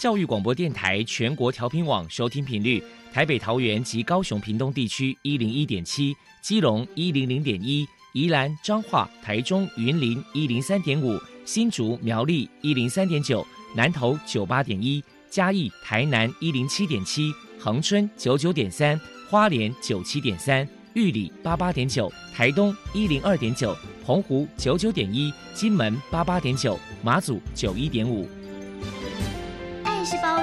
教育广播电台全国调频网收听频率：台北、桃园及高雄、屏东地区101.7，基隆100.1，宜兰、彰化、台中、云林103.5，新竹、苗栗103.9，南投98.1，嘉义、台南107.7，恒春99.3，花莲97.3。玉里88.9，台东102.9，澎湖99.1，金门88.9，马祖91.5。爱是包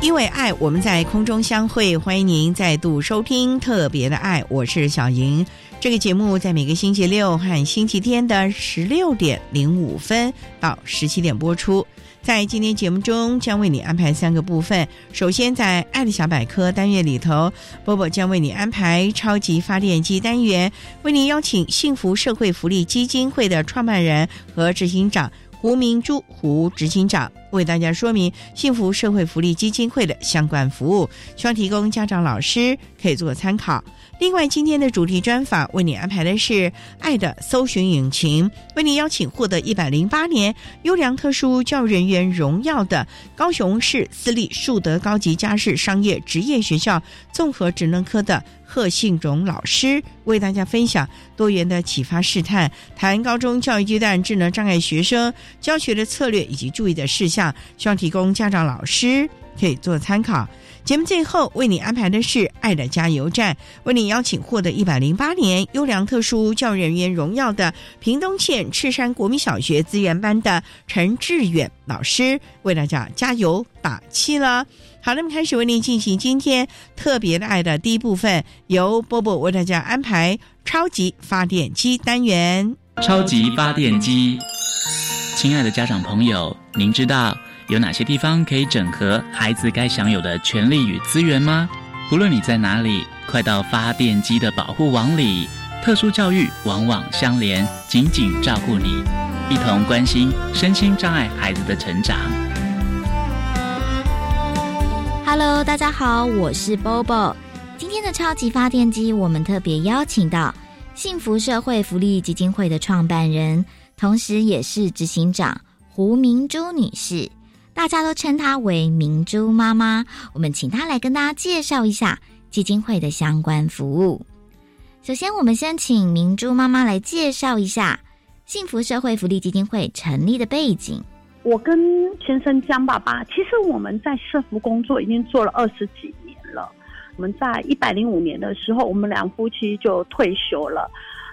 因为爱，我们在空中相会，欢迎您再度收听特别的爱，我是小莹。这个节目在每个星期六和星期天的16:05到17点播出。在今天节目中，将为你安排3个部分。首先，在爱的小百科单元里头，波波将为你安排超级发电机单元，为你邀请幸福社会福利基金会的创办人和执行长胡明珠，胡执行长为大家说明幸福社会福利基金会的相关服务，希望提供家长老师可以做参考。另外，今天的主题专访为你安排的是爱的搜寻引擎，为你邀请获得108年优良特殊教育人员荣耀的高雄市私立树德高级家事商业职业学校综合职能科的贺信荣老师，为大家分享多元的启发试探，谈高中教育阶段智能障碍学生教学的策略以及注意的事项，希望提供家长老师可以做参考。节目最后为你安排的是爱的加油站，为你邀请获得108年优良特殊教育人员荣耀的屏东县赤山国民小学资源班的陈志远老师，为大家加油打气了。好，那么开始为您进行今天特别的爱的第一部分，由波波为大家安排超级发电机单元。超级发电机，亲爱的家长朋友，您知道有哪些地方可以整合孩子该享有的权利与资源吗？不论你在哪里，快到发电机的保护网里，特殊教育网网相连，紧紧照顾你，一同关心身心障碍孩子的成长。Hello， 大家好，我是 Bobo。今天的超级发电机，我们特别邀请到幸福社会福利基金会的创办人，同时也是执行长胡明珠女士，大家都称她为明珠妈妈。我们请她来跟大家介绍一下基金会的相关服务。首先，我们先请明珠妈妈来介绍一下幸福社会福利基金会成立的背景。我跟先生江爸爸，其实我们在社福工作已经做了20几年了。我们在105年的时候，我们两夫妻就退休了。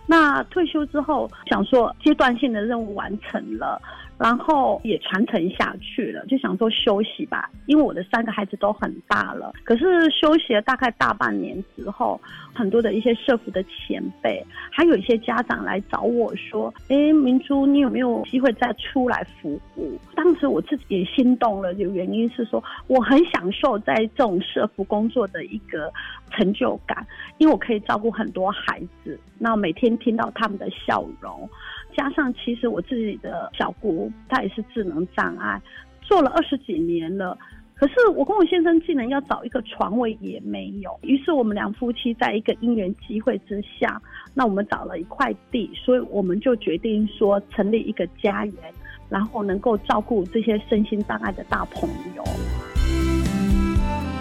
那退休之后，想说阶段性的任务完成了，然后也传承下去了，就想说休息吧，因为我的3个孩子都很大了。可是休息了大概大半年之后，很多的一些社福的前辈，还有一些家长来找我说，明珠，你有没有机会再出来服务？当时我自己也心动了，原因是说我很享受在这种社福工作的一个成就感，因为我可以照顾很多孩子，那每天听到他们的笑容，加上其实我自己的小姑她也是智能障碍，做了20几年了。可是我跟我先生竟然要找一个床位也没有，于是我们两夫妻在一个因缘机会之下，那我们找了一块地，所以我们就决定说成立一个家园，然后能够照顾这些身心障碍的大朋友。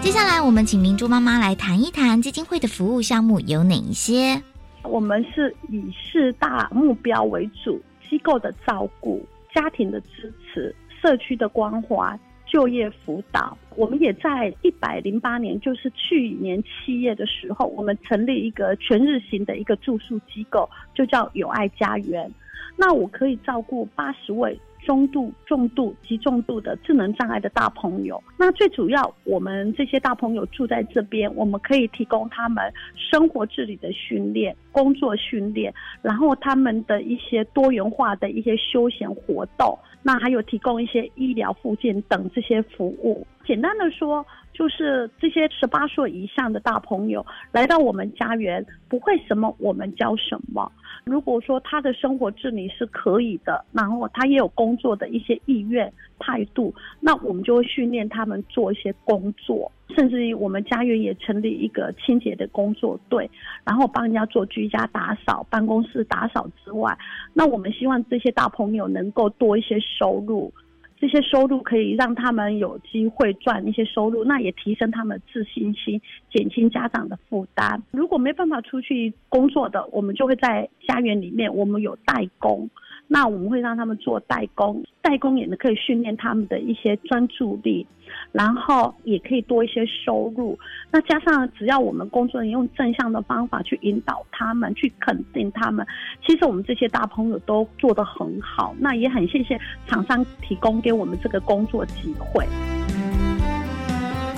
接下来我们请明珠妈妈来谈一谈基金会的服务项目有哪一些。我们是以4大目标为主，机构的照顾、家庭的支持、社区的关怀、就业辅导。我们也在108年，就是去年7月的时候，我们成立一个全日型的一个住宿机构，就叫友爱家园。那我可以照顾80位中度、重度、极重度的智能障碍的大朋友。那最主要，我们这些大朋友住在这边，我们可以提供他们生活自理的训练、工作训练，然后他们的一些多元化的一些休闲活动，那还有提供一些医疗复健等这些服务。简单的说，就是这些18岁以上的大朋友来到我们家园，不会什么我们教什么。如果说他的生活自理是可以的，然后他也有工作的一些意愿态度，那我们就会训练他们做一些工作，甚至于我们家园也成立一个清洁的工作队，然后帮人家做居家打扫、办公室打扫之外，那我们希望这些大朋友能够多一些收入，这些收入可以让他们有机会赚一些收入，那也提升他们自信心，减轻家长的负担。如果没办法出去工作的，我们就会在家园里面，我们有代工，那我们会让他们做代工，代工也可以训练他们的一些专注力，然后也可以多一些收入。那加上只要我们工作人用正向的方法去引导他们，去肯定他们，其实我们这些大朋友都做得很好。那也很谢谢厂商提供给我们这个工作机会。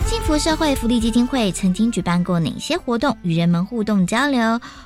幸福社会福利基金会曾经举办过哪些活动与人们互动交流？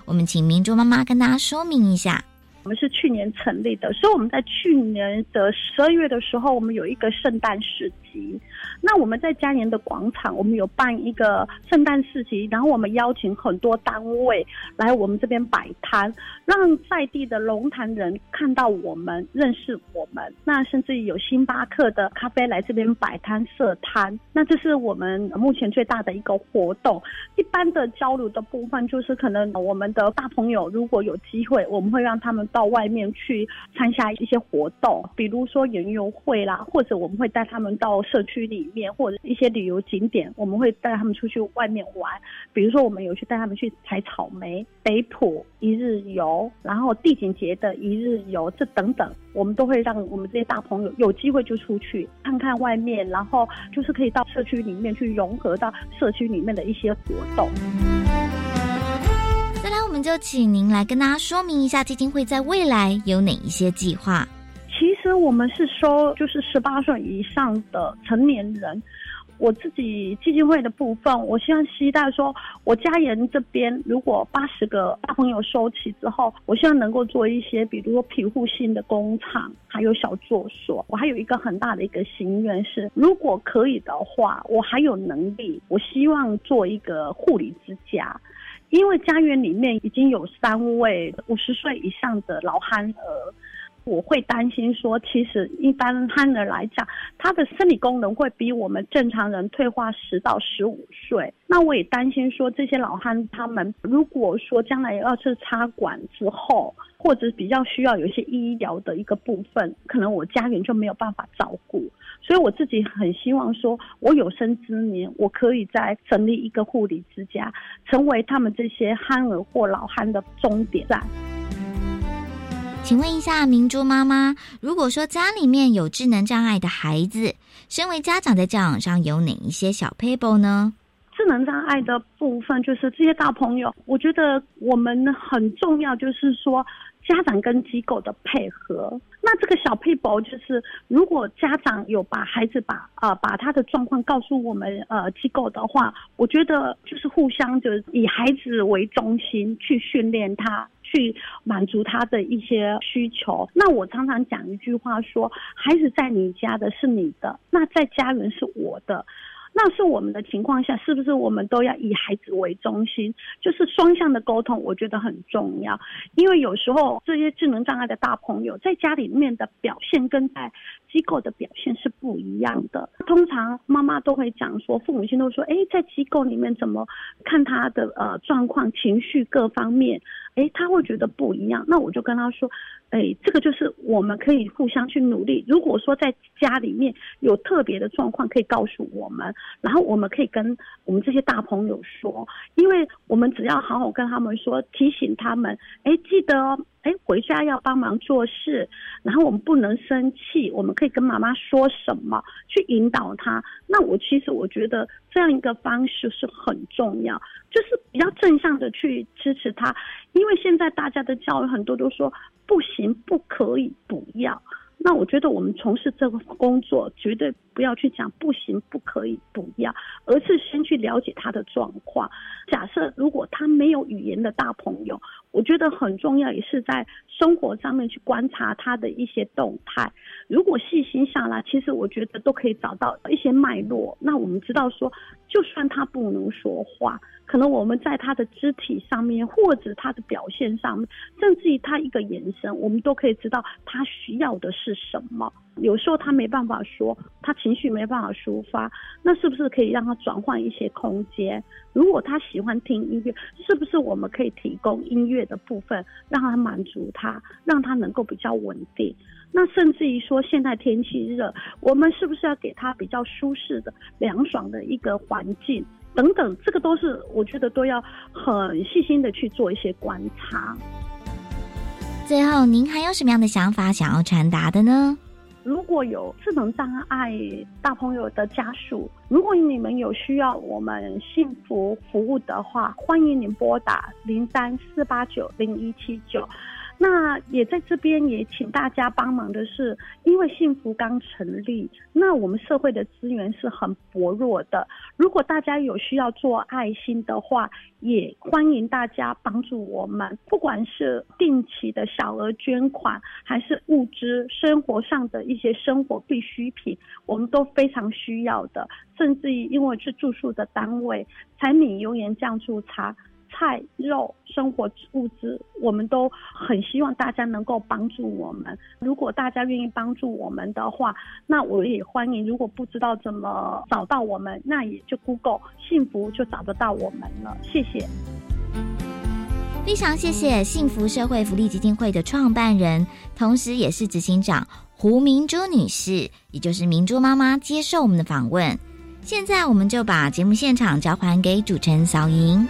我们请明珠妈妈跟大家说明一下。我们是去年成立的，所以我们在去年的12月的时候，我们有一个圣诞市集。那我们在嘉园的广场，我们有办一个圣诞市集，然后我们邀请很多单位来我们这边摆摊，让在地的龙潭人看到我们，认识我们。那甚至有星巴克的咖啡来这边摆摊设摊。那这是我们目前最大的一个活动。一般的交流的部分，就是可能我们的大朋友如果有机会，我们会让他们到外面去参加一些活动，比如说园游会啦，或者我们会带他们到社区里面，或者一些旅游景点，我们会带他们出去外面玩。比如说我们有去带他们去采草莓、北埔一日游，然后地景节的一日游，这等等，我们都会让我们这些大朋友有机会就出去看看外面，然后就是可以到社区里面去融合到社区里面的一些活动。我们就请您来跟大家说明一下，基金会在未来有哪一些计划。其实我们是收就是18岁以上的成年人。我自己基金会的部分，我希望期待说，我家人这边如果80个大朋友收齐之后，我希望能够做一些，比如说庇护性的工厂，还有小作所。我还有一个很大的一个心愿是，如果可以的话，我还有能力，我希望做一个护理之家。因为家园里面已经有3位50岁以上的老憨儿，我会担心说，其实一般憨儿来讲，他的生理功能会比我们正常人退化10到15岁。那我也担心说，这些老憨他们如果说将来要是插管之后，或者比较需要有一些医疗的一个部分，可能我家园就没有办法照顾。所以我自己很希望说，我有生之年，我可以再成立一个护理之家，成为他们这些憨儿或老憨的终点站。请问一下明珠妈妈，如果说家里面有智能障碍的孩子，身为家长在教养上有哪一些小撇步呢？智能障碍的部分，就是这些大朋友，我觉得我们很重要，就是说家长跟机构的配合。那这个小撇步就是，如果家长有把孩子把他的状况告诉我们机构的话，我觉得就是互相就是以孩子为中心去训练他，去满足他的一些需求。那我常常讲一句话说，孩子在你家的是你的，那在家园是我的。那是我们的情况下，是不是我们都要以孩子为中心？就是双向的沟通，我觉得很重要。因为有时候这些智能障碍的大朋友在家里面的表现跟在机构的表现是不一样的。通常妈妈都会讲说，父母亲都说，在机构里面怎么看他的状况、情绪各方面，他会觉得不一样。那我就跟他说，这个就是我们可以互相去努力。如果说在家里面有特别的状况，可以告诉我们，然后我们可以跟我们这些大朋友说，因为我们只要好好跟他们说，提醒他们，记得哦，回家要帮忙做事，然后我们不能生气，我们可以跟妈妈说什么去引导他。那我觉得这样一个方式是很重要，就是比较正向的去支持他。因为现在大家的教育很多都说不行、不可以、不要，那我觉得我们从事这个工作绝对不要去讲不行、不可以、不要，而是先去了解他的状况。假设如果他没有语言的大朋友，我觉得很重要也是在生活上面去观察他的一些动态，如果细心下来，其实我觉得都可以找到一些脉络。那我们知道说，就算他不能说话，可能我们在他的肢体上面，或者他的表现上面，甚至于他一个眼神，我们都可以知道他需要的是什么。有时候他没办法说，他情绪没办法抒发，那是不是可以让他转换一些空间？如果他喜欢听音乐，是不是我们可以提供音乐的部分，让他满足他，让他能够比较稳定？那甚至于说现在天气热，我们是不是要给他比较舒适的、凉爽的一个环境？等等，这个都是我觉得都要很细心的去做一些观察。最后，您还有什么样的想法想要传达的呢？如果有智能障碍大朋友的家属，如果你们有需要我们幸福服务的话，欢迎您拨打03-489-0179。那也在这边也请大家帮忙的是，因为幸福刚成立，那我们社会的资源是很薄弱的，如果大家有需要做爱心的话，也欢迎大家帮助我们，不管是定期的小额捐款，还是物资生活上的一些生活必需品，我们都非常需要的，甚至于因为是住宿的单位，柴米油盐酱醋茶，菜肉生活物资，我们都很希望大家能够帮助我们。如果大家愿意帮助我们的话，那我也欢迎，如果不知道怎么找到我们，那也就 Google 幸福就找得到我们了。谢谢。非常谢谢幸福社会福利基金会的创办人，同时也是执行长胡明珠女士，也就是明珠妈妈接受我们的访问。现在我们就把节目现场交还给主持人小莹。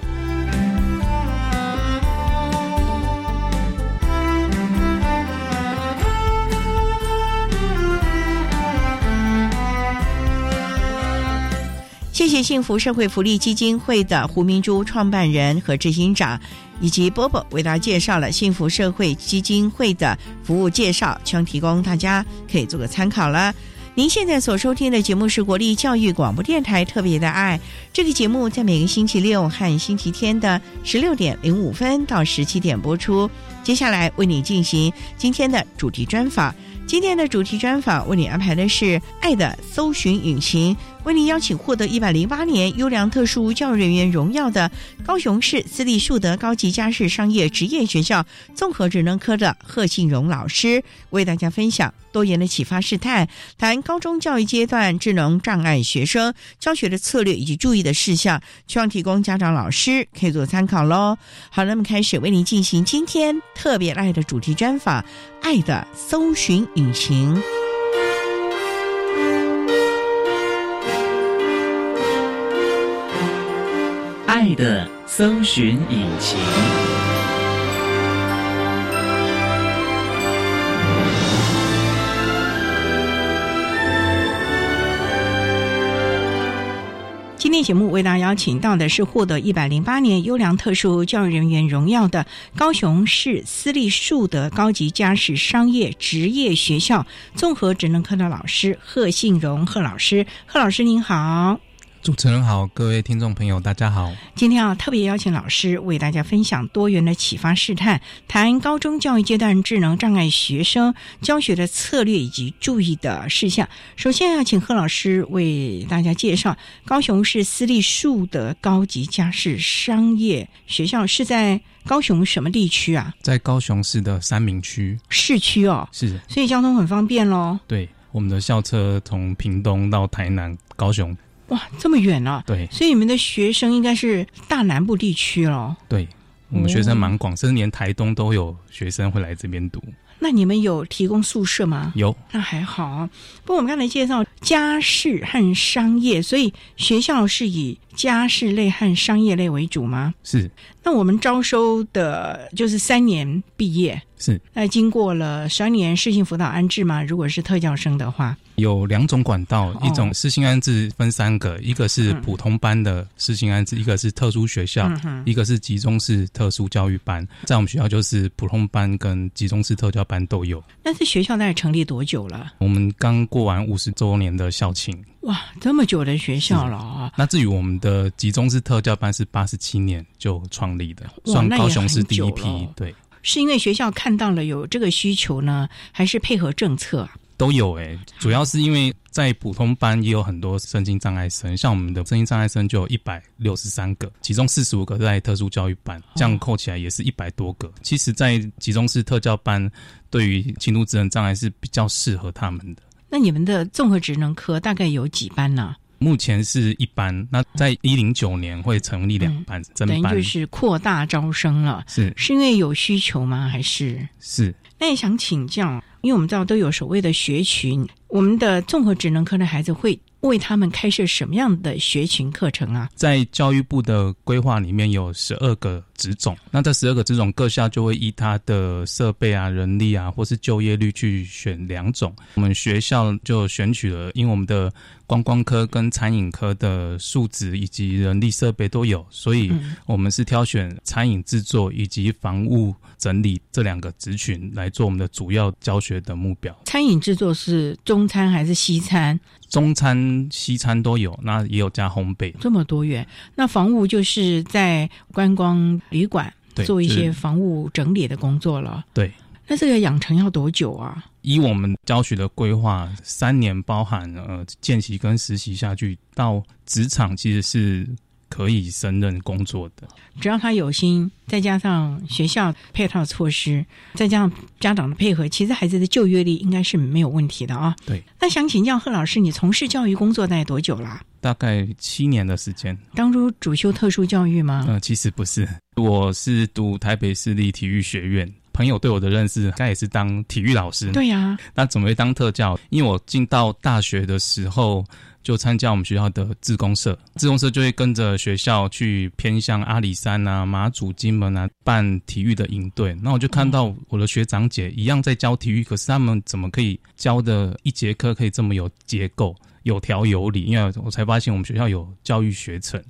谢谢幸福社会福利基金会的胡明珠创办人和执行长，以及波波为大家介绍了幸福社会基金会的服务介绍，希望提供大家可以做个参考了。您现在所收听的节目是国立教育广播电台特别的爱，这个节目在每个星期六和星期天的16:05到17点播出。接下来为你进行今天的主题专访。今天的主题专访为你安排的是爱的搜寻引擎，为您邀请获得108年优良特殊教育人员荣耀的高雄市私立树德高级家事商业职业学校综合职能科的贺信荣老师，为大家分享多元的启发试探，谈高中教育阶段智能障碍学生教学的策略以及注意的事项，希望提供家长老师可以做参考咯。好，那么开始为您进行今天特别爱的主题专访，爱的搜寻引擎。爱的搜寻引擎。今天节目为大家邀请到的是获得108年优良特殊教育人员荣耀的高雄市私立树德高级家事商业职业学校综合职能科的老师贺信荣贺老师。贺老师您好。主持人好，各位听众朋友大家好。今天特别邀请老师为大家分享多元的启发试探，谈高中教育阶段智能障碍学生教学的策略以及注意的事项。首先要请贺老师为大家介绍高雄市私立树德高级家事商业学校是在高雄什么地区啊？在高雄市的三民区。市区哦。是。所以交通很方便咯。对，我们的校车从屏东到台南高雄。哇，这么远啊。对，所以你们的学生应该是大南部地区咯。对，我们学生蛮广，甚至连台东都有学生会来这边读。那你们有提供宿舍吗？有。那还好啊。不过我们刚才介绍家事和商业，所以学校是以家事类和商业类为主吗？是。那我们招收的就是3年毕业。是，经过了12年适性辅导安置嘛？如果是特教生的话，有2种管道，一种适性安置分3个，一个是普通班的适性安置，一个是特殊学校，一个是集中式特殊教育班。在我们学校就是普通班跟集中式特教班都有。那这学校大概成立多久了？我们刚过完50周年的校庆。哇，这么久的学校了啊！那至于我们的集中式特教班是87年就创立的，算高雄市第一批。对。是因为学校看到了有这个需求呢，还是配合政策啊？都有主要是因为在普通班也有很多身心障碍生，像我们的身心障碍生就有163个，其中45个在特殊教育班，这样扣起来也是100多个。其实在集中式特教班对于轻度智能障碍是比较适合他们的。那你们的综合职能科大概有几班呢？目前是1班，那在2009年会成立2班，增班，等于就是扩大招生了。是因为有需求吗？还是？是。那也想请教，因为我们知道都有所谓的学群，我们的综合职能科的孩子会为他们开设什么样的学群课程啊？在教育部的规划里面有12个职种，那这12个职种各校就会依它的设备啊、人力啊，或是就业率去选2种。我们学校就选取了，因为我们的观光科跟餐饮科的素质以及人力设备都有，所以我们是挑选餐饮制作以及房屋整理这2个职群来做我们的主要教学的目标。餐饮制作是中餐还是西餐？中餐、西餐都有，那也有加烘焙，这么多元。那房务就是在观光旅馆做一些房务整理的工作了。对，那这个养成要多久啊？以我们教学的规划，3年包含见习跟实习下去，到职场其实是可以胜任工作的。只要他有心，再加上学校配套措施，再加上家长的配合，其实孩子的就业力应该是没有问题的啊。对。那想请教贺老师，你从事教育工作大概多久啦？大概7年的时间。当初主修特殊教育吗？其实不是，我是读台北市立体育学院。朋友对我的认识，他也是当体育老师。对呀。那怎么会当特教？因为我进到大学的时候，就参加我们学校的志工社，志工社就会跟着学校去偏向阿里山啊、马祖、金门啊办体育的营队。那我就看到我的学长姐一样在教体育，可是他们怎么可以教的一节课可以这么有结构、有条有理？因为我才发现我们学校有教育学程。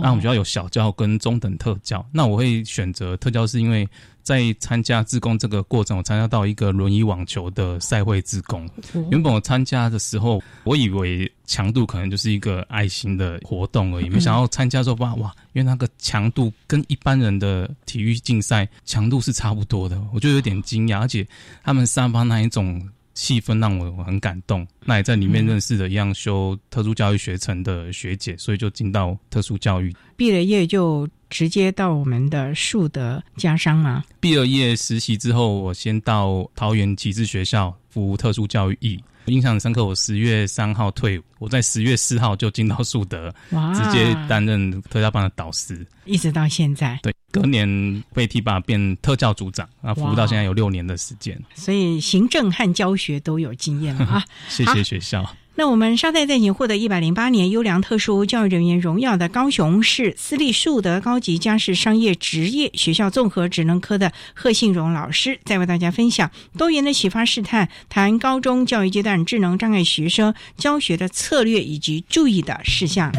那我们学校有小教跟中等特教，那我会选择特教是因为在参加志工这个过程，我参加到一个轮椅网球的赛会志工。原本我参加的时候，我以为强度可能就是一个爱心的活动而已，没想到参加之后发现，哇，因为那个强度跟一般人的体育竞赛强度是差不多的，我就有点惊讶，而且他们散发那一种气氛让我很感动。那也在里面认识了一样修特殊教育学程的学姐，所以就进到特殊教育。毕了业就直接到我们的树德家商吗？毕了业实习之后，我先到桃园启智学校服务特殊教育役。印象很深刻，我10月3号退伍，我在10月4号就进到树德，直接担任特教班的导师，一直到现在。对，隔年被提拔变特教组长，服务到现在有6年的时间，所以行政和教学都有经验了啊！谢谢学校。那我们稍待再请获得108年优良特殊教育人员荣耀的高雄市私立树德高级家事商业职业学校综合职能科的贺信荣老师，再为大家分享多元的启发试探，谈高中教育阶段智能障碍学生教学的策略以及注意的事项。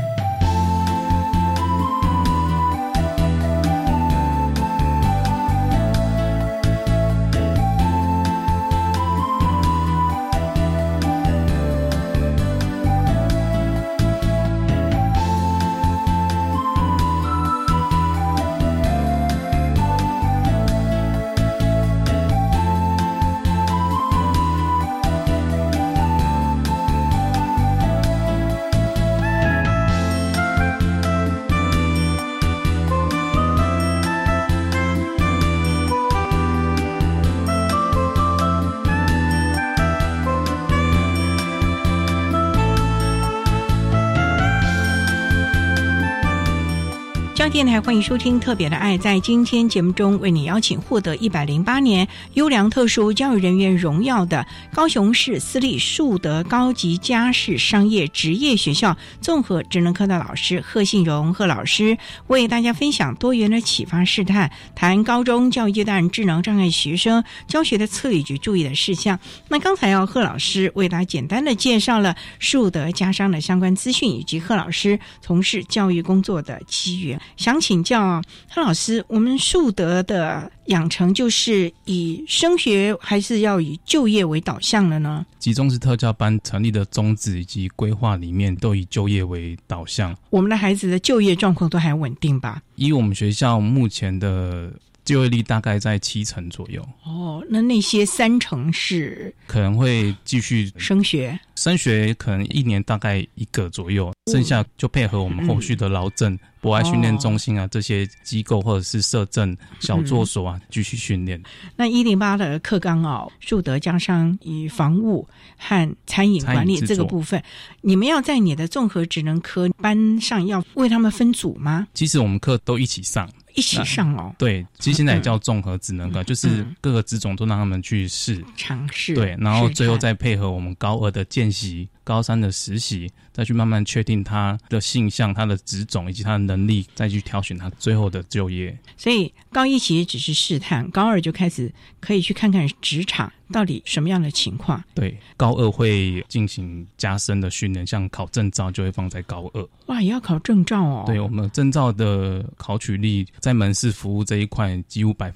教育电台，欢迎收听《特别的爱》。在今天节目中，为你邀请获得108年优良特殊教育人员荣耀的高雄市私立树德高级家事商业职业学校综合职能科的老师贺信荣贺老师，为大家分享多元的启发试探，谈高中教育阶段智能障碍学生教学的策略及注意的事项。那刚才贺老师为大家简单的介绍了树德家商的相关资讯，以及贺老师从事教育工作的机缘。想请教贺老师，我们树德的养成就是以升学还是要以就业为导向了呢？集中式特教班成立的宗旨以及规划里面都以就业为导向。我们的孩子的就业状况都还稳定吧？以我们学校目前的就业率大概在7成左右。哦，那些3成是可能会继续升学，可能一年大概1个左右，剩下就配合我们后续的劳政、博爱训练中心啊、这些机构或者是社政小作所啊，继续训练。那108的课纲哦，树德家商与房务和餐饮管理这个部分，你们要在你的综合职能科班上要为他们分组吗？其实我们课都一起上哦。对，其实现在也叫综合职能科，就是各个职种都让他们去尝试。对，然后最后再配合我们高2的见习、高3的实习，再去慢慢确定他的性向、他的职种以及他的能力，再去挑选他最后的就业。所以高1其实只是试探，高2就开始可以去看看职场到底什么样的情况。对，高2会进行加深的训练，像考证照就会放在高2。哇，也要考证照哦？对，我们证照的考取率在门市服务这一块几乎100%。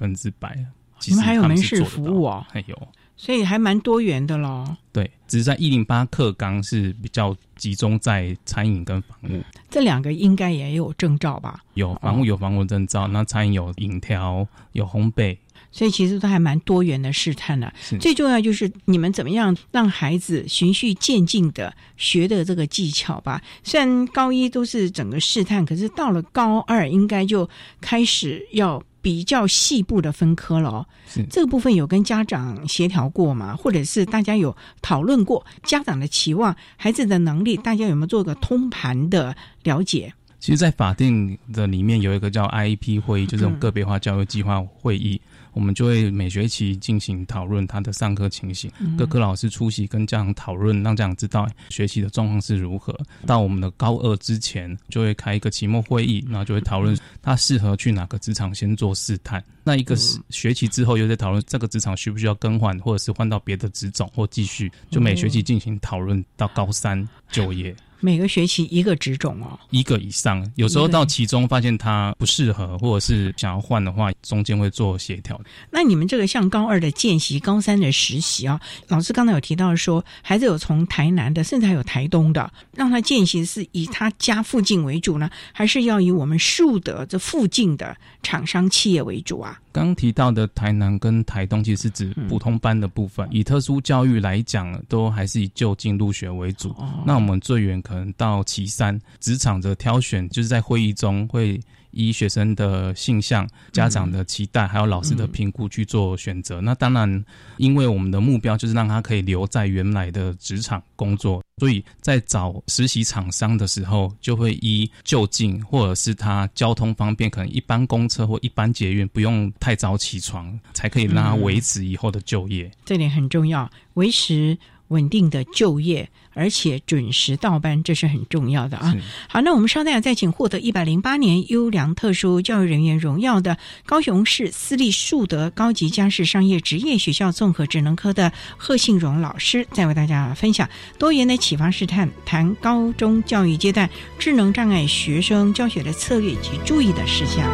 你们还有门市服务哦？还有，所以还蛮多元的咯。对，只是在108课纲是比较集中在餐饮跟房务，这2个应该也有证照吧？有房务，有房务证照，那餐饮有饮调，有烘焙，所以其实都还蛮多元的试探了。最重要就是你们怎么样让孩子循序渐进的学的这个技巧吧。虽然高1都是整个试探，可是到了高2应该就开始要比较细部的分科了。这个部分有跟家长协调过吗？或者是大家有讨论过家长的期望、孩子的能力，大家有没有做个通盘的了解？其实在法定的里面有一个叫 IEP 会议，就是这种个别化教育计划会议，我们就会每学期进行讨论他的上课情形，各科老师出席跟家长讨论，让家长知道学习的状况是如何。到我们的高2之前就会开一个期末会议，然后就会讨论他适合去哪个职场先做试探，那一个学期之后又在讨论这个职场需不需要更换，或者是换到别的职种或继续，就每学期进行讨论到高3就业。每个学期一个职种哦，1个以上，有时候到其中发现他不适合或者是想要换的话，中间会做协调。那你们这个像高2的见习、高3的实习啊，老师刚才有提到说孩子有从台南的，甚至还有台东的，让他见习是以他家附近为主呢，还是要以我们树德这附近的厂商企业为主啊？刚提到的台南跟台东其实是指普通班的部分，以特殊教育来讲都还是以就近入学为主。那我们最远可能到期3，职场的挑选就是在会议中会依学生的性向、家长的期待还有老师的评估去做选择。那当然因为我们的目标就是让他可以留在原来的职场工作，所以在找实习厂商的时候就会依就近或者是他交通方便，可能一般公车或一般捷运，不用太早起床，才可以让他维持以后的就业。这点很重要，维持稳定的就业，而且准时到班，这是很重要的啊。好，那我们稍待再请获得108年优良特殊教育人员荣耀的高雄市私立树德高级家事商业职业学校综合职能科的贺信荣老师，再为大家分享多元的启发试探，谈高中教育阶段智能障碍学生教学的策略及注意的事项。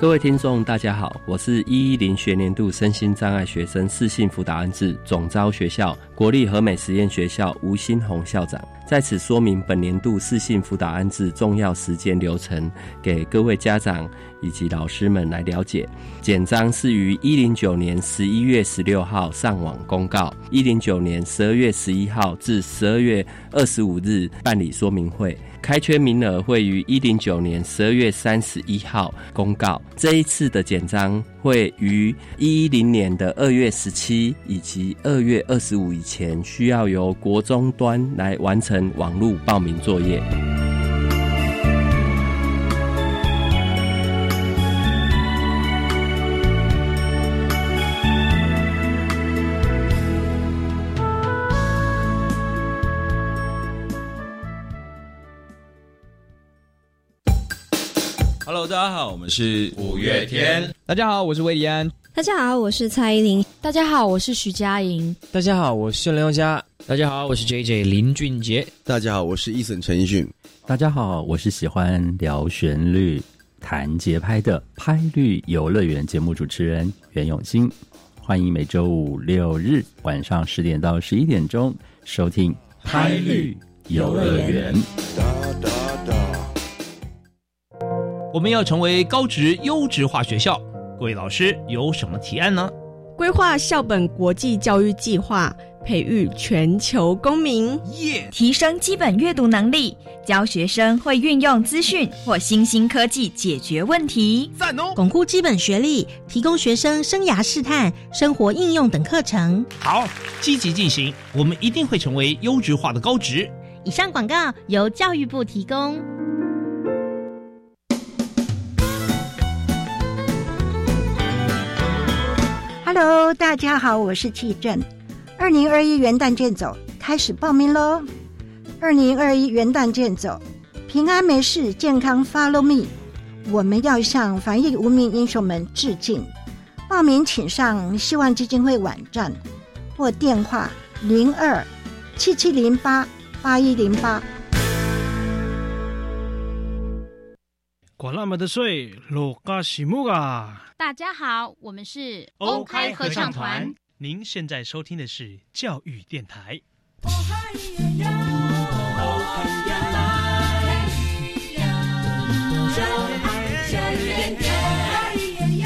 各位听众大家好，我是110学年度身心障碍学生适性辅导安置总召学校国立和美实验学校吴新宏校长，在此说明本年度适性辅导安置重要时间流程，给各位家长以及老师们来了解。简章是于109年11月16号上网公告，109年12月11号至12月25日办理说明会，开缺名额会于109年12月31号公告。这一次的简章会于110年的2月17以及2月25以前，需要由国中端来完成网络报名作业。Hello， 大家好，我们是五月天。大家好，我是魏迪安。大家好，我是蔡依林。大家好，我是徐佳莹。大家好，我是林宥嘉。大家好，我是 JJ 林俊杰。大家好，我是 Eason 陈奕迅。大家好，我是喜欢聊旋律、谈节拍的拍律游乐园节目主持人袁永新。欢迎每周五六日晚上10点到11点钟收听拍律游乐园。我们要成为高职优质化学校，各位老师有什么提案呢？规划校本国际教育计划，培育全球公民，提升基本阅读能力，教学生会运用资讯或新兴科技解决问题，赞哦！巩固基本学历，提供学生生涯试探、生活应用等课程。好，积极进行，我们一定会成为优质化的高职。以上广告由教育部提供。Hello， 大家好，我是季正。2021元旦健走开始报名咯。2021元旦健走，平安没事，健康 Follow me。 我们要向防疫无名英雄们致敬。报名请上希望基金会网站或电话02-7708-8108。管那么的水，落嘎西木啊！大家好，我们是欧开合唱团。您现在收听的是教育电台。哦嗨呀呀，哦嗨呀啦，教育电台，哦嗨呀啦。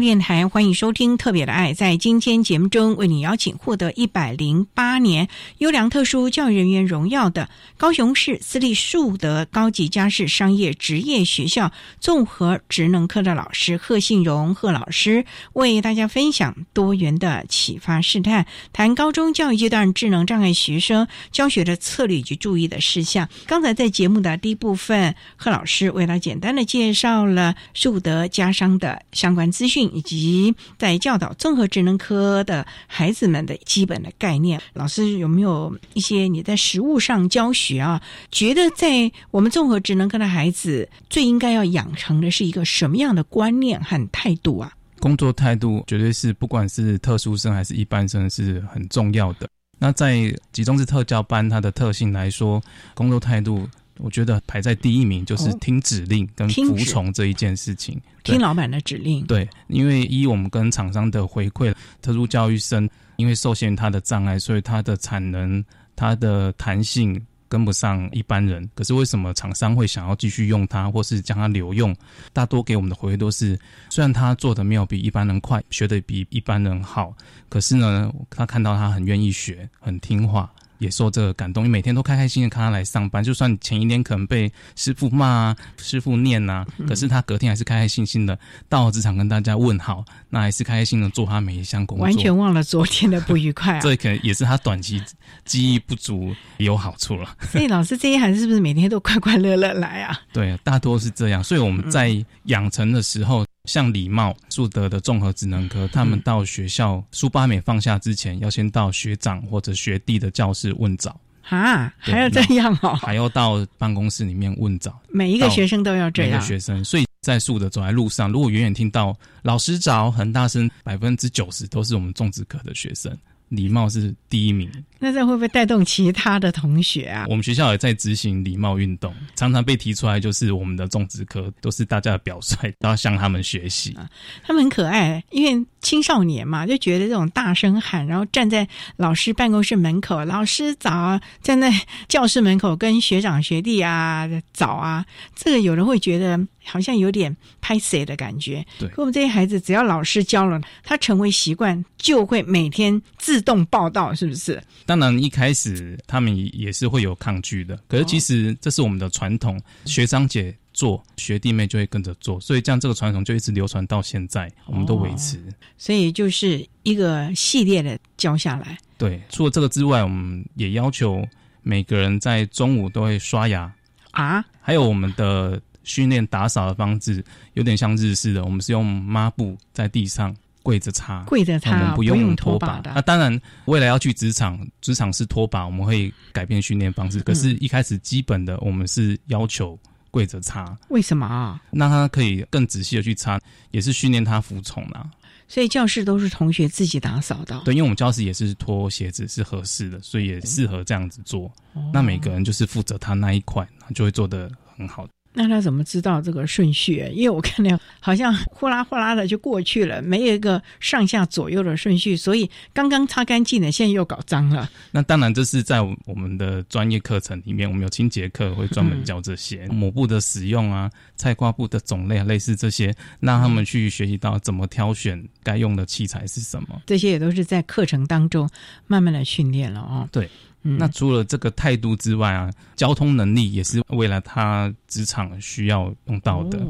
电台欢迎收听特别的爱，在今天节目中为你邀请获得108年优良特殊教育人员荣耀的高雄市私立树德高级家事商业职业学校综合职能科的老师贺信荣贺老师，为大家分享多元的启发试探，谈高中教育阶段智能障碍学生教学的策略以及注意的事项。刚才在节目的第一部分，贺老师为了简单的介绍了树德家商的相关资讯，以及在教导综合职能科的孩子们的基本的概念。老师有没有一些你在实务上教学啊，觉得在我们综合职能科的孩子最应该要养成的是一个什么样的观念和态度啊？工作态度绝对是不管是特殊生还是一般生是很重要的。那在集中式特教班它的特性来说，工作态度我觉得排在第一名，就是听指令跟服从这一件事情，听老板的指令。对，因为我们跟厂商的回馈，特殊教育生因为受限于他的障碍，所以他的产能、他的弹性跟不上一般人。可是为什么厂商会想要继续用他，或是将他留用？大多给我们的回馈都是，虽然他做的没有比一般人快，学的比一般人好，可是呢，他看到他很愿意学，很听话，也受这个感动，你每天都开开心心看他来上班，就算前一天可能被师傅骂啊、师傅念啊，可是他隔天还是开开心心的到职场跟大家问好，那还是开开心的做他每一项工作，完全忘了昨天的不愉快啊。这可能也是他短期记忆不足有好处了。所以老师，这些孩子是不是每天都快快乐乐来啊？对，大多是这样。所以我们在养成的时候，像李茂树德的综合职能科，他们到学校书包还没放下之前，要先到学长或者学弟的教室问早。啊，还要这样哦！还要到办公室里面问早，每一个学生都要这样。每个学生，所以在树德走在路上，如果远远听到老师早很大声，90%都是我们种植科的学生，礼貌是第一名。那这会不会带动其他的同学啊？我们学校也在执行礼貌运动，常常被提出来，就是我们的种植科都是大家的表率，都要向他们学习。他们很可爱，因为青少年嘛，就觉得这种大声喊，然后站在老师办公室门口，老师早，站在教室门口跟学长学弟啊早啊，这个有人会觉得好像有点拍谁的感觉。对，可我们这些孩子只要老师教了他，成为习惯，就会每天自动报到，是不是？当然一开始他们也是会有抗拒的，可是其实这是我们的传统，学长姐做，学弟妹就会跟着做，所以这样这个传统就一直流传到现在，我们都维持。所以就是一个系列的教下来。对，除了这个之外，我们也要求每个人在中午都会刷牙啊，还有我们的训练打扫的方式有点像日式的，我们是用抹布在地上跪着擦，我们不用拖把的。当然未来要去职场，职场是拖把，我们会改变训练方式，可是一开始基本的我们是要求跪着擦。为什么啊？那他可以更仔细的去擦，也是训练他服从啦。所以教室都是同学自己打扫的。对，因为我们教室也是脱鞋子是合适的，所以也适合这样子做。那每个人就是负责他那一块，他就会做得很好。那他怎么知道这个顺序？因为我看到好像呼啦呼啦的就过去了，没有一个上下左右的顺序，所以刚刚擦干净了，现在又搞脏了。那当然这是在我们的专业课程里面，我们有清洁课会专门教这些，抹布的使用啊，菜瓜布的种类，类似这些，让他们去学习到怎么挑选该用的器材是什么，这些也都是在课程当中慢慢的训练了哦。对，那除了这个态度之外啊，交通能力也是为了他职场需要用到的。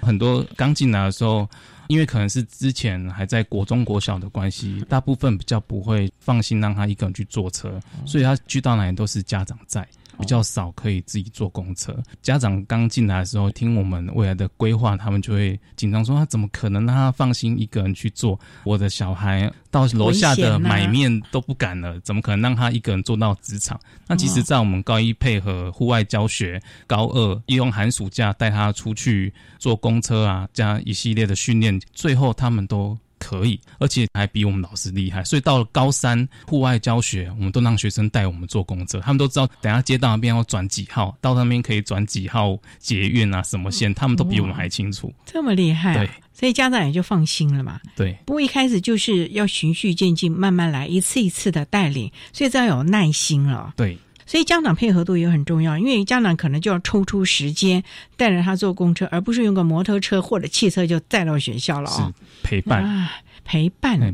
很多刚进来的时候，因为可能是之前还在国中国小的关系，大部分比较不会放心让他一个人去坐车，所以他去到哪里都是家长在，比较少可以自己坐公车。家长刚进来的时候听我们未来的规划，他们就会紧张说，他怎么可能让他放心一个人去坐，我的小孩到楼下的买面都不敢了，怎么可能让他一个人坐到职场。那其实在我们高一配合户外教学，高二利用寒暑假带他出去坐公车啊，加一系列的训练，最后他们都可以，而且还比我们老师厉害。所以到了高三户外教学，我们都让学生带我们坐公车，他们都知道等下街道那边要转几号，到那边可以转几号捷运啊什么线，他们都比我们还清楚。这么厉害啊。对，所以家长也就放心了嘛。对，不过一开始就是要循序渐进，慢慢来，一次一次的带领，所以这要有耐心了。对，所以家长配合度也很重要，因为家长可能就要抽出时间带着他坐公车，而不是用个摩托车或者汽车就载到学校了。哦，是陪伴啊，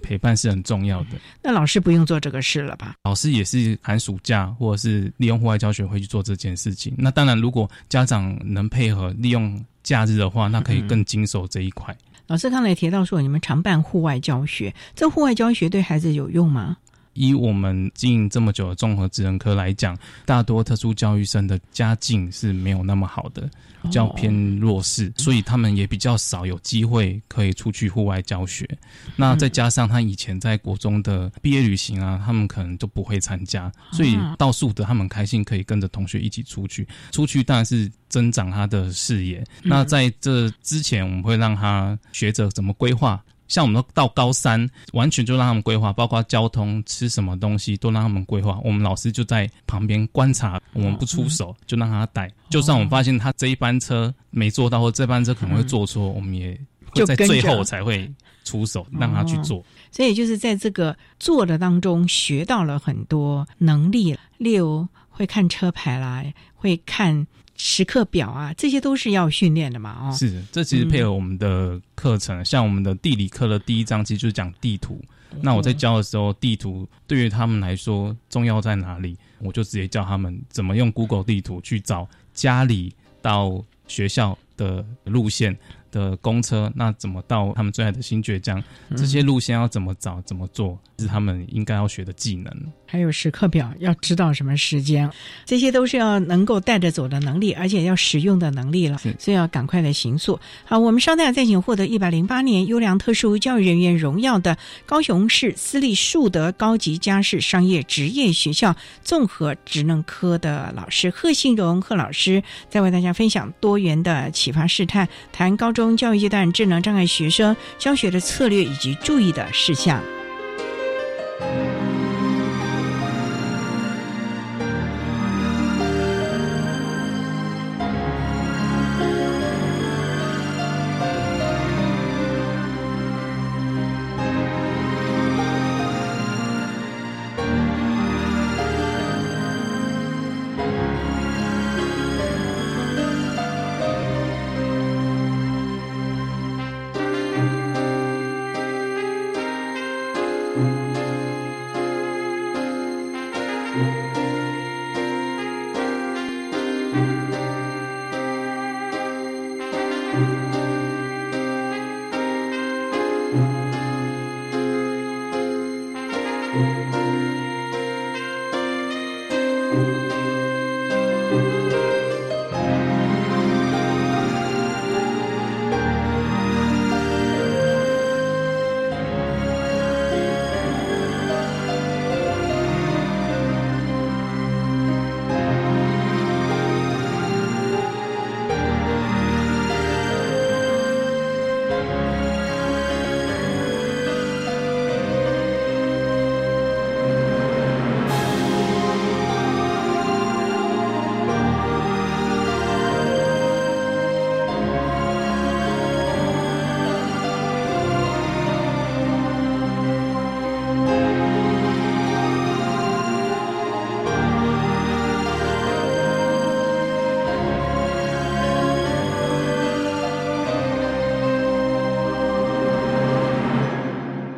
陪伴是很重要的。那老师不用做这个事了吧？老师也是寒暑假或者是利用户外教学会去做这件事情。那当然如果家长能配合利用假日的话，那可以更经手这一块。老师刚才提到说你们常办户外教学，这户外教学对孩子有用吗？以我们经营这么久的综合职能科来讲，大多特殊教育生的家境是没有那么好的，比较偏弱势，所以他们也比较少有机会可以出去户外教学。那再加上他以前在国中的毕业旅行啊，他们可能都不会参加，所以到树德他们开心可以跟着同学一起出去，出去当然是增长他的视野。那在这之前我们会让他学着怎么规划，像我们到高三完全就让他们规划，包括交通吃什么东西都让他们规划，我们老师就在旁边观察，我们不出手就让他带。就算我们发现他这一班车没坐到，或这班车可能会坐错，我们也会在最后才会出手让他去做。所以就是在这个做的当中学到了很多能力，例如会看车牌啦，会看时刻表啊，这些都是要训练的嘛。哦，是，这其实配合我们的课程。像我们的地理课的第一章其实就是讲地图。那我在教的时候，地图对于他们来说重要在哪里，我就直接教他们怎么用 Google 地图去找家里到学校的路线，的公车，那怎么到他们最爱的新崛江，这些路线要怎么找怎么做，是他们应该要学的技能。还有时刻表，要知道什么时间，这些都是要能够带着走的能力，而且要使用的能力了，所以要赶快的行速。好，我们稍待再请获得108年优良特殊教育人员荣耀的高雄市私立树德高级家事商业职业学校综合职能科的老师贺信荣贺老师，再为大家分享多元的启发试探，谈高中教育阶段智能障碍学生教学的策略以及注意的事项。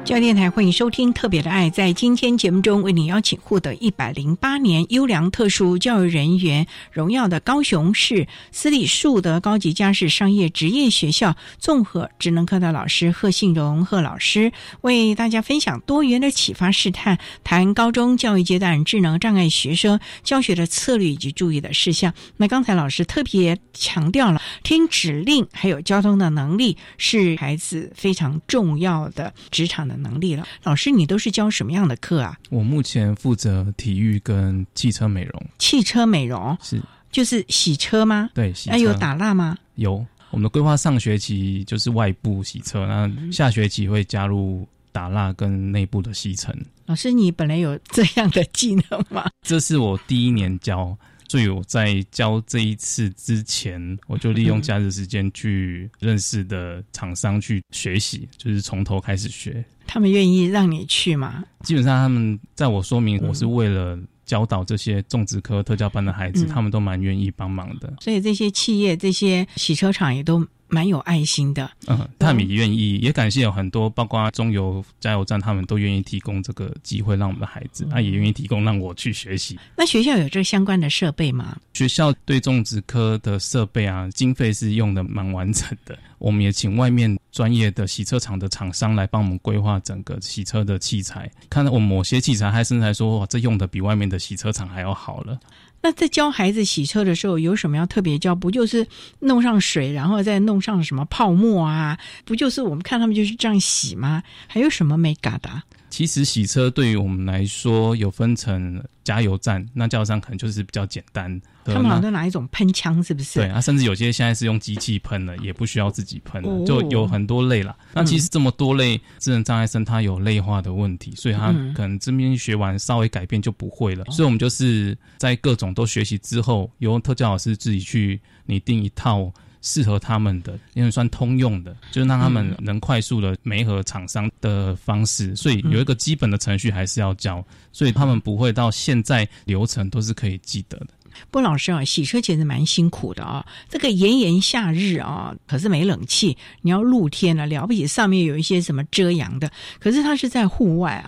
教育电台，欢迎收听特别的爱。在今天节目中，为您邀请获得108年优良特殊教育人员荣耀的高雄市私立树德高级家事商业职业学校综合职能科的老师贺信荣贺老师，为大家分享多元的启发试探，谈高中教育阶段智能障碍学生教学的策略以及注意的事项。那刚才老师特别强调了听指令还有交通的能力是孩子非常重要的职场的能力了。老师，你都是教什么样的课啊？我目前负责体育跟汽车美容。汽车美容是就是洗车吗？对，洗车。有打蜡吗？有。我们的规划上学期就是外部洗车，那下学期会加入打蜡跟内部的吸尘。老师，你本来有这样的技能吗？这是我第一年教，所以我在教这一次之前，我就利用假日时间去认识的厂商去学习，就是从头开始学。他们愿意让你去吗？基本上他们在我说明我是为了教导这些种植科特教班的孩子，他们都蛮愿意帮忙的。所以这些企业这些洗车厂也都蛮有爱心的。他们也愿意，也感谢有很多包括中油加油站，他们都愿意提供这个机会让我们的孩子，也愿意提供让我去学习。那学校有这相关的设备吗？学校对种植科的设备经费是用的蛮完整的，我们也请外面专业的洗车厂的厂商来帮我们规划整个洗车的器材，看到我们某些器材还甚至还说，哇，这用的比外面的洗车厂还要好了。那在教孩子洗车的时候有什么要特别教？不就是弄上水然后再弄上什么泡沫啊，不就是我们看他们就是这样洗吗？还有什么美感的？其实洗车对于我们来说有分成加油站，那加油站可能就是比较简单，他们好像都拿一种喷枪是不是？对，甚至有些现在是用机器喷的，也不需要自己喷的，就有很多类啦。那其实这么多类，智能障碍生他有类化的问题，所以他可能这边学完稍微改变就不会了，所以我们就是在各种都学习之后，由特教老师自己去拟定一套适合他们的，因为算通用的，就是让他们能快速的媒合厂商的方式，所以有一个基本的程序还是要教，所以他们不会到现在流程都是可以记得的。不过老师洗车其实蛮辛苦的这个炎炎夏日可是没冷气，你要露天了不起上面有一些什么遮阳的，可是它是在户外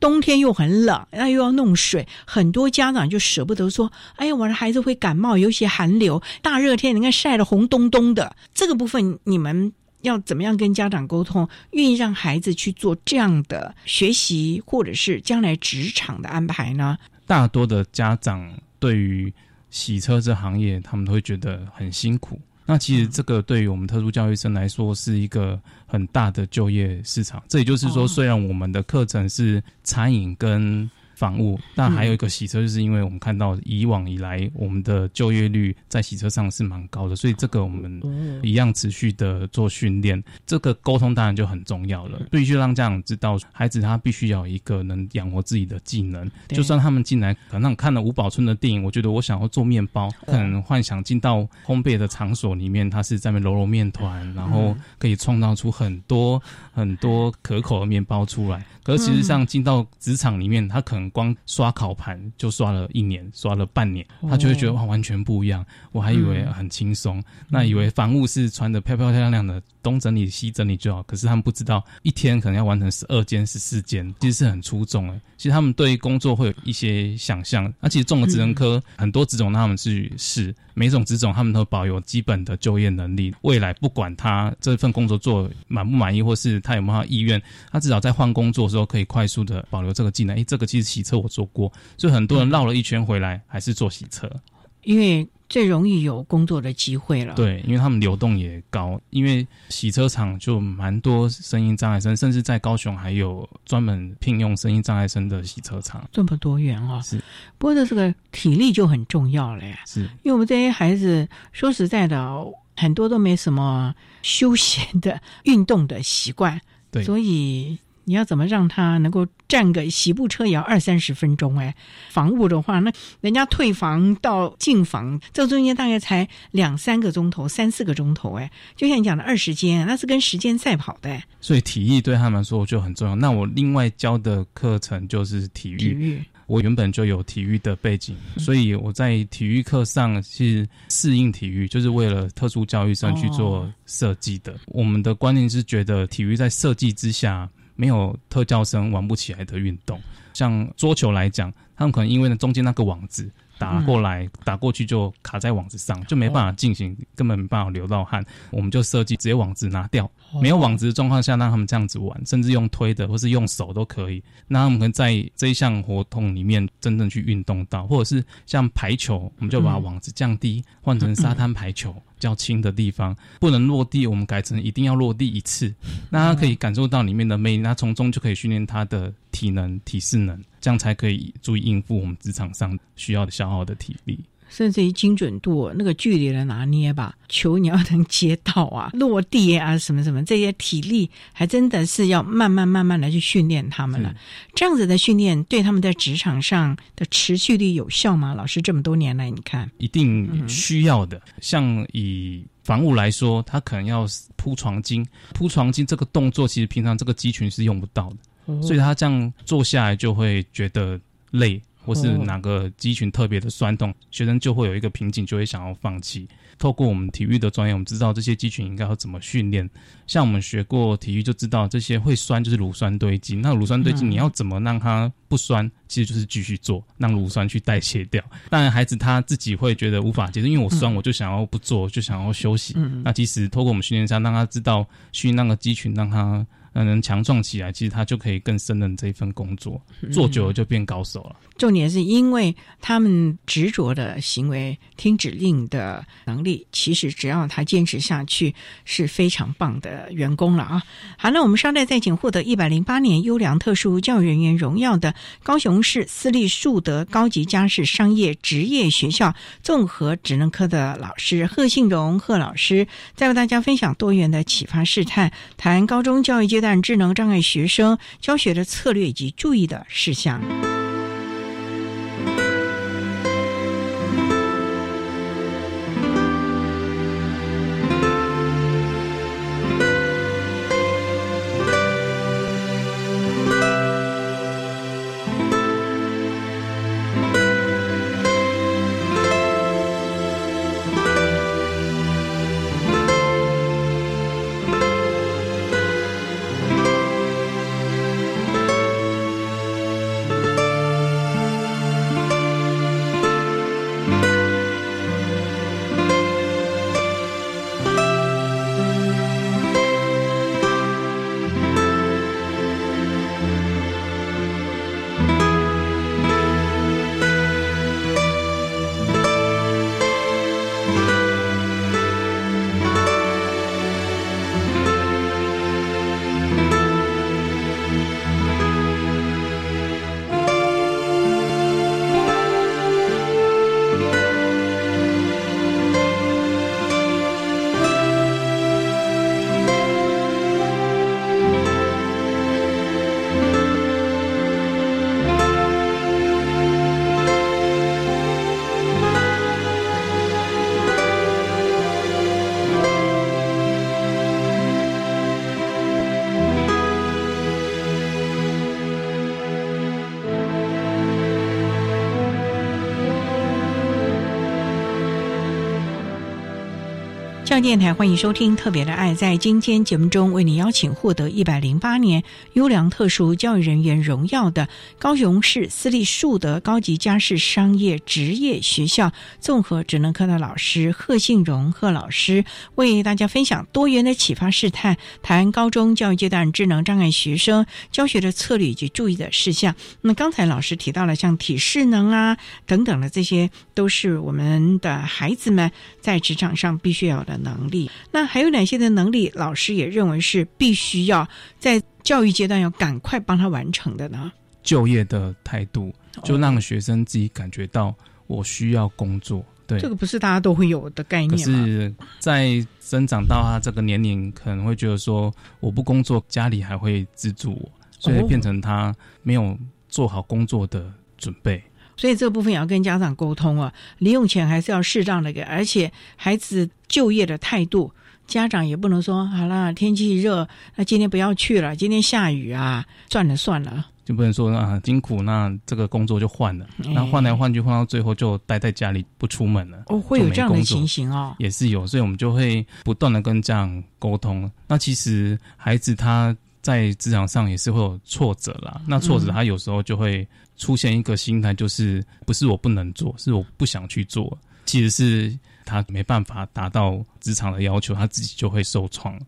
冬天又很冷，那又要弄水，很多家长就舍不得说，哎呀，我的孩子会感冒，尤其寒流，大热天你看晒得红咚咚的，这个部分你们要怎么样跟家长沟通，愿意让孩子去做这样的学习或者是将来职场的安排呢？大多的家长对于洗车这行业他们都会觉得很辛苦，那其实这个对于我们特殊教育生来说是一个很大的就业市场。这也就是说，虽然我们的课程是餐饮跟房务，但还有一个洗车，就是因为我们看到以往以来我们的就业率在洗车上是蛮高的，所以这个我们一样持续的做训练。这个沟通当然就很重要了，必须让家长知道孩子他必须要有一个能养活自己的技能。就算他们进来可能看了吴宝春的电影，我觉得我想要做面包，可能幻想进到烘焙的场所里面，他是在那边揉揉面团，然后可以创造出很多很多可口的面包出来。可是事实上进到职场里面，他可能光刷烤盘就刷了一年，刷了半年，他就会觉得哇，完全不一样。我还以为很轻松，那以为房务是穿得漂漂亮亮的，东整理西整理就好。可是他们不知道，一天可能要完成12间14间，其实是很出众的。其实他们对工作会有一些想象。那其实中了职能科，很多职种他们去试，每种职种他们都保有基本的就业能力。未来不管他这份工作做满不满意，或是他有没有意愿，他至少在换工作的时候可以快速的保留这个技能。这个其实洗车我做过，所以很多人绕了一圈回来还是做洗车，因为最容易有工作的机会了。对，因为他们流动也高，因为洗车场就蛮多声音障碍生，甚至在高雄还有专门聘用声音障碍生的洗车场，这么多元哦。是，不过这个体力就很重要了耶。是，因为我们这些孩子说实在的，很多都没什么休闲的运动的习惯，对，所以你要怎么让他能够站个洗部车也要20-30分钟哎，房务的话，那人家退房到进房，这中间大概才2-3个钟头、3-4个钟头哎，就像你讲的20间，那是跟时间赛跑的哎。所以体育对他们来说就很重要。那我另外教的课程就是体育，我原本就有体育的背景，所以我在体育课上是适应体育，就是为了特殊教育生去做设计的。我们的观念是觉得体育在设计之下，没有特教生玩不起来的运动。像桌球来讲，他们可能因为中间那个网子打过来打过去就卡在网子上，就没办法进行，根本没办法流到汗。我们就设计直接网子拿掉，没有网子的状况下让他们这样子玩，甚至用推的或是用手都可以，那他们可能在这一项活动里面真正去运动到。或者是像排球，我们就把网子降低，换成沙滩排球，较轻的地方不能落地，我们改成一定要落地一次，那他可以感受到里面的魅力，他从中就可以训练他的体能体适能，这样才可以注意应付我们职场上需要的消耗的体力，甚至于精准度那个距离的拿捏吧。球你要能接到啊，落地啊，什么什么，这些体力还真的是要慢慢的去训练他们了。这样子的训练对他们在职场上的持续力有效吗？老师这么多年来你看，一定需要的。像以房务来说，他可能要铺床巾这个动作，其实平常这个肌群是用不到的，所以他这样做下来就会觉得累，或是哪个肌群特别的酸痛，学生就会有一个瓶颈，就会想要放弃。透过我们体育的专业，我们知道这些肌群应该要怎么训练。像我们学过体育就知道，这些会酸就是乳酸堆积，那乳酸堆积你要怎么让它不酸，其实就是继续做，让乳酸去代谢掉。当然孩子他自己会觉得无法接受，因为我酸我就想要不做，就想要休息。那其实透过我们训练下，让他知道训练那个肌群，让他能强壮起来，其实他就可以更胜任这一份工作，做久了就变高手了。重点是因为他们执着的行为、听指令的能力，其实只要他坚持下去，是非常棒的员工了啊！好，那我们稍待再请获得108年优良特殊教育人员荣耀的高雄市私立树德高级家事商业职业学校综合职能科的老师贺信荣贺老师，再为大家分享多元的启发试探，谈高中教育界但智能障碍学生教学的策略以及注意的事项。电台，欢迎收听《特别的爱》。在今天节目中，为你邀请获得108年优良特殊教育人员荣耀的高雄市私立树德高级家事商业职业学校综合职能科的老师贺信荣贺老师，为大家分享多元的启发试探，谈高中教育阶段智能障碍学生教学的策略以及注意的事项。那刚才老师提到了像体适能啊等等的，这些都是我们的孩子们在职场上必须要有的能力。那还有哪些的能力老师也认为是必须要在教育阶段要赶快帮他完成的呢？就业的态度，就让学生自己感觉到我需要工作。对，这个不是大家都会有的概念，可是在生长到他这个年龄可能会觉得说我不工作家里还会资助我，所以变成他没有做好工作的准备。所以这个部分也要跟家长沟通啊，零用钱还是要适当的给，而且孩子就业的态度，家长也不能说好啦，天气热，那今天不要去了，今天下雨啊，算了算了，就不能说啊辛苦，那这个工作就换了，那换来换去，换到最后就待在家里不出门了。哦，会有这样的情形哦，也是有，所以我们就会不断的跟家长沟通。那其实孩子他在职场上也是会有挫折啦，那挫折他有时候就会出现一个心态，就是不是我不能做，是我不想去做，其实是他没办法达到职场的要求，他自己就会受创，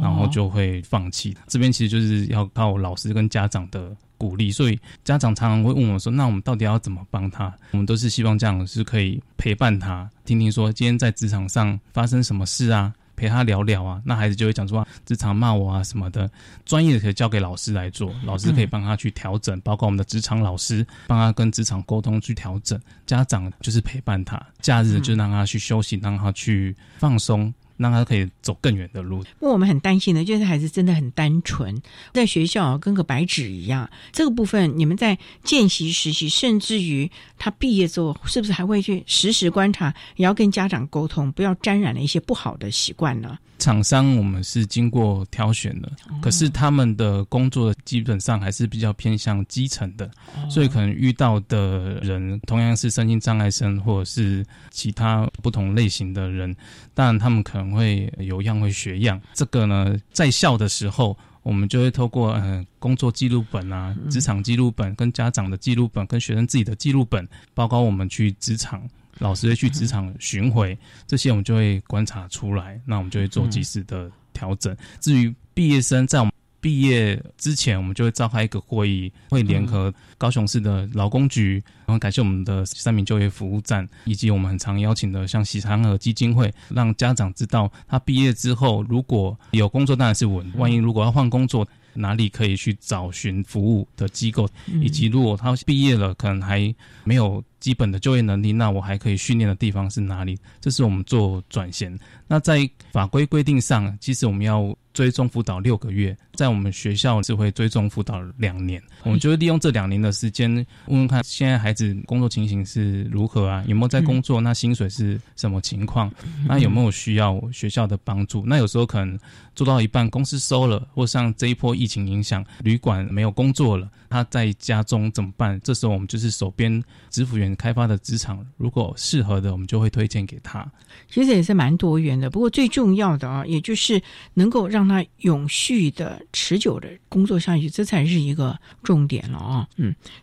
然后就会放弃。这边其实就是要靠老师跟家长的鼓励，所以家长常常会问我说，那我们到底要怎么帮他？我们都是希望家长是可以陪伴他，听听说今天在职场上发生什么事啊，陪他聊聊啊，那孩子就会讲说职场骂我啊什么的，专业的可以交给老师来做，老师可以帮他去调整，包括我们的职场老师帮他跟职场沟通去调整，家长就是陪伴他，假日就让他去休息，让他去放松，让他可以走更远的路。不过我们很担心的就是孩子真的很单纯，在学校跟个白纸一样，这个部分你们在见习实习，甚至于他毕业之后是不是还会去实时观察，也要跟家长沟通，不要沾染了一些不好的习惯呢？厂商我们是经过挑选的，可是他们的工作基本上还是比较偏向基层的，所以可能遇到的人同样是身心障碍生或者是其他不同类型的人，但他们可能会有样会学样。这个呢，在校的时候我们就会透过工作记录本啊，职场记录本跟家长的记录本跟学生自己的记录本，包括我们去职场，老师会去职场巡回，这些我们就会观察出来，那我们就会做及时的调整。至于毕业生，在我们毕业之前我们就会召开一个会议，会联合高雄市的劳工局，然后感谢我们的三民就业服务站，以及我们很常邀请的像喜长河基金会，让家长知道他毕业之后如果有工作当然是稳，万一如果要换工作哪里可以去找寻服务的机构，以及如果他毕业了可能还没有基本的就业能力，那我还可以训练的地方是哪里，这是我们做转衔。那在法规规定上，其实我们要追踪辅导6个月，在我们学校是会追踪辅导2年，我们就会利用这2年的时间问问看现在孩子工作情形是如何啊，有没有在工作，那薪水是什么情况，那有没有需要学校的帮助。那有时候可能做到一半公司收了，或像这一波疫情影响旅馆没有工作了，他在家中怎么办，这时候我们就是手边职辅员开发的职场，如果适合的我们就会推荐给他。其实也是蛮多元的，不过最重要的也就是能够让他永续的持久的工作下去，这才是一个重点了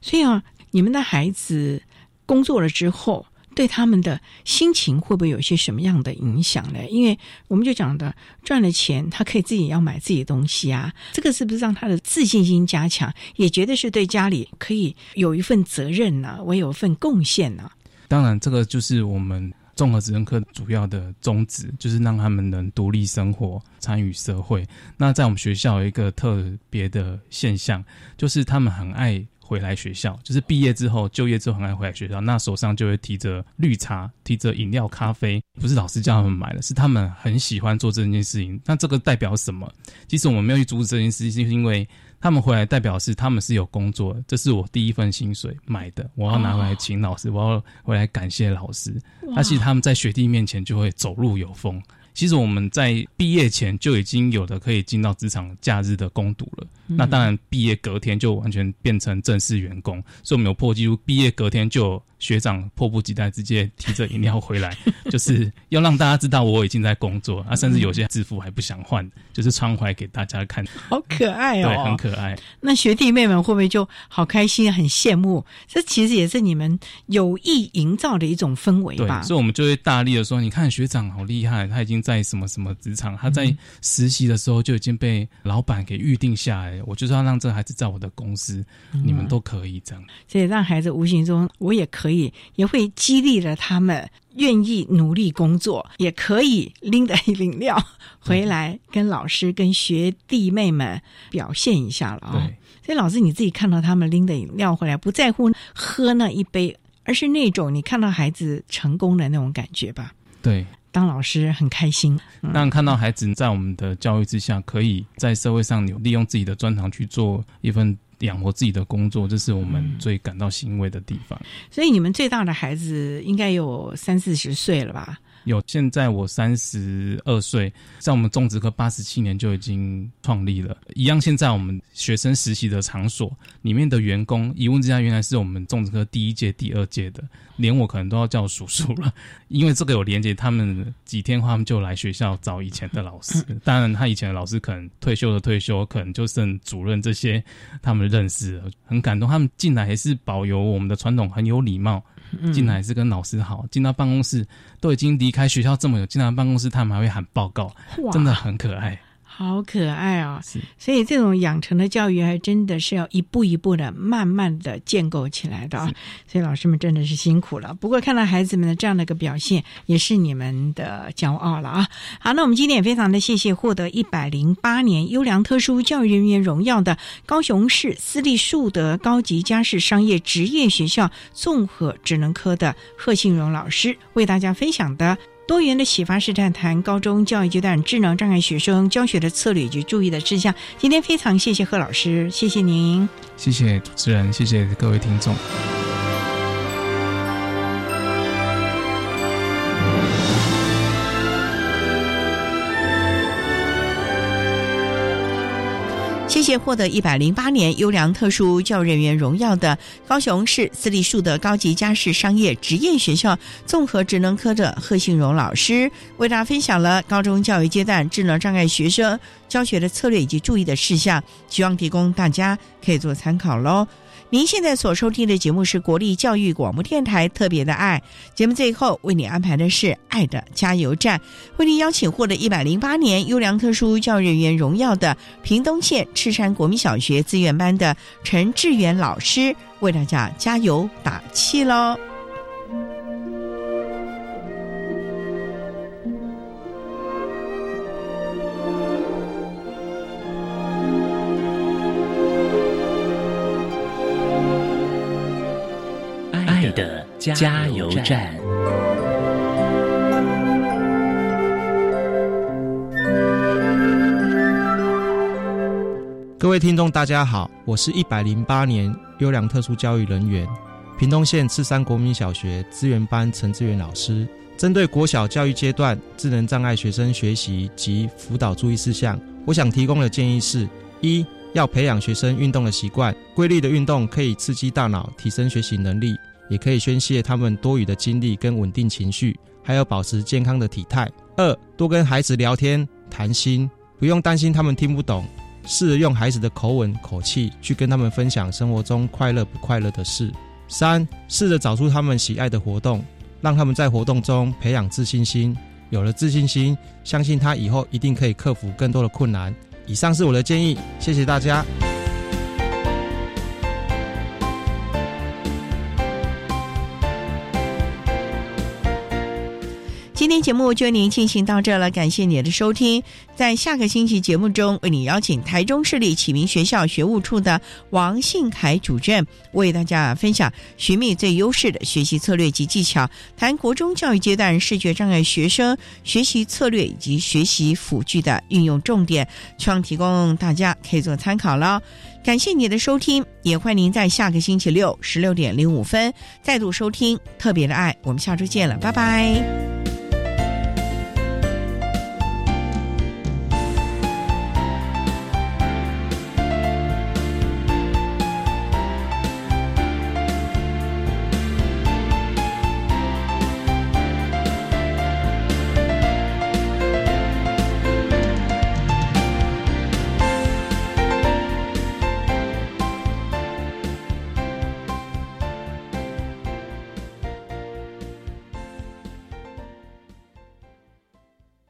所以你们的孩子工作了之后对他们的心情会不会有些什么样的影响呢？因为我们就讲的赚了钱他可以自己要买自己的东西啊，这个是不是让他的自信心加强，也觉得是对家里可以有一份责任啊，我有一份贡献啊。当然这个就是我们综合职能科主要的宗旨，就是让他们能独立生活参与社会。那在我们学校有一个特别的现象，就是他们很爱回来学校，就是毕业之后就业之后很爱回来学校，那手上就会提着绿茶提着饮料咖啡，不是老师叫他们买的，是他们很喜欢做这件事情。那这个代表什么？其实我们没有去阻止这件事情，是因为他们回来代表是他们是有工作，这是我第一份薪水买的，我要拿回来请老师，我要回来感谢老师。而且他们在学弟面前就会走路有风。其实我们在毕业前就已经有的可以进到职场假日的工读了，那当然毕业隔天就完全变成正式员工，所以我们有破纪录，毕业隔天就有学长迫不及待直接提着饮料回来就是要让大家知道我已经在工作啊，甚至有些制服还不想换，就是穿回来给大家看，好可爱哦，对，很可爱。那学弟妹们会不会就好开心，很羡慕？这其实也是你们有意营造的一种氛围吧。对，所以我们就会大力的说，你看学长好厉害，他已经在什么什么职场，他在实习的时候就已经被老板给预定下来，我就是要让这孩子在我的公司，你们都可以这样。所以让孩子无形中我也可以，也会激励了他们愿意努力工作，也可以拎着饮料回来跟老师跟学弟妹们表现一下了啊、哦！所以老师你自己看到他们拎着饮料回来，不在乎喝那一杯，而是那种你看到孩子成功的那种感觉吧。对，当老师很开心，让看到孩子在我们的教育之下可以在社会上有利用自己的专长去做一份养活自己的工作，这是我们最感到欣慰的地方。所以你们最大的孩子应该有30-40岁了吧？有，现在我32岁，在我们种植科87年就已经创立了。一样，现在我们学生实习的场所里面的员工，一问之下原来是我们种植科第1届、第2届的，连我可能都要叫叔叔了，因为这个有连结，他们几天后他们就来学校找以前的老师，当然他以前的老师可能退休，可能就剩主任这些他们认识了，很感动。他们进来还是保有我们的传统，很有礼貌，进来是跟老师好，进到办公室都已经离开学校这么久，进到办公室他们还会喊报告，真的很可爱，好可爱哦。所以这种养成的教育还真的是要一步一步的慢慢的建构起来的、哦、所以老师们真的是辛苦了，不过看到孩子们的这样的一个表现也是你们的骄傲了啊。好，那我们今天也非常的谢谢获得108年优良特殊教育人员荣耀的高雄市私立树德高级家事商业职业学校综合职能科的贺信荣老师为大家分享的多元的启发式探谈高中教育阶段智能障碍学生教学的策略以及注意的事项。今天非常谢谢贺老师，谢谢您。谢谢主持人，谢谢各位听众。谢谢获得108年优良特殊教育人员荣耀的高雄市私立树德高级家事商业职业学校综合职能科的贺信荣老师为大家分享了高中教育阶段智能障碍学生教学的策略以及注意的事项，希望提供大家可以做参考咯。您现在所收听的节目是国立教育广播电台特别的爱节目，最后为你安排的是爱的加油站，为您邀请获得108年优良特殊教育人员荣耀的屏东县赤山国民小学资源班的陈志远老师为大家加油打气咯。的加油站。各位听众大家好，我是108年优良特殊教育人员屏东县赤山国民小学资源班陈志远老师，针对国小教育阶段智能障碍学生学习及辅导注意事项，我想提供的建议是：1、要培养学生运动的习惯，规律的运动可以刺激大脑，提升学习能力，也可以宣泄他们多余的精力跟稳定情绪，还有保持健康的体态。2、多跟孩子聊天谈心，不用担心他们听不懂，试着用孩子的口吻口气去跟他们分享生活中快乐不快乐的事。3、试着找出他们喜爱的活动，让他们在活动中培养自信心，有了自信心，相信他以后一定可以克服更多的困难。以上是我的建议，谢谢大家。今天节目就为您进行到这了，感谢您的收听。在下个星期节目中，为您邀请台中市立启明学校学务处的王信凯主任为大家分享寻觅最优势的学习策略及技巧，谈国中教育阶段视觉障碍学生学习策略以及学习辅具的运用重点，希望提供大家可以做参考了。感谢您的收听，也欢迎您在下个星期六16:05再度收听特别的爱，我们下周见了，拜拜。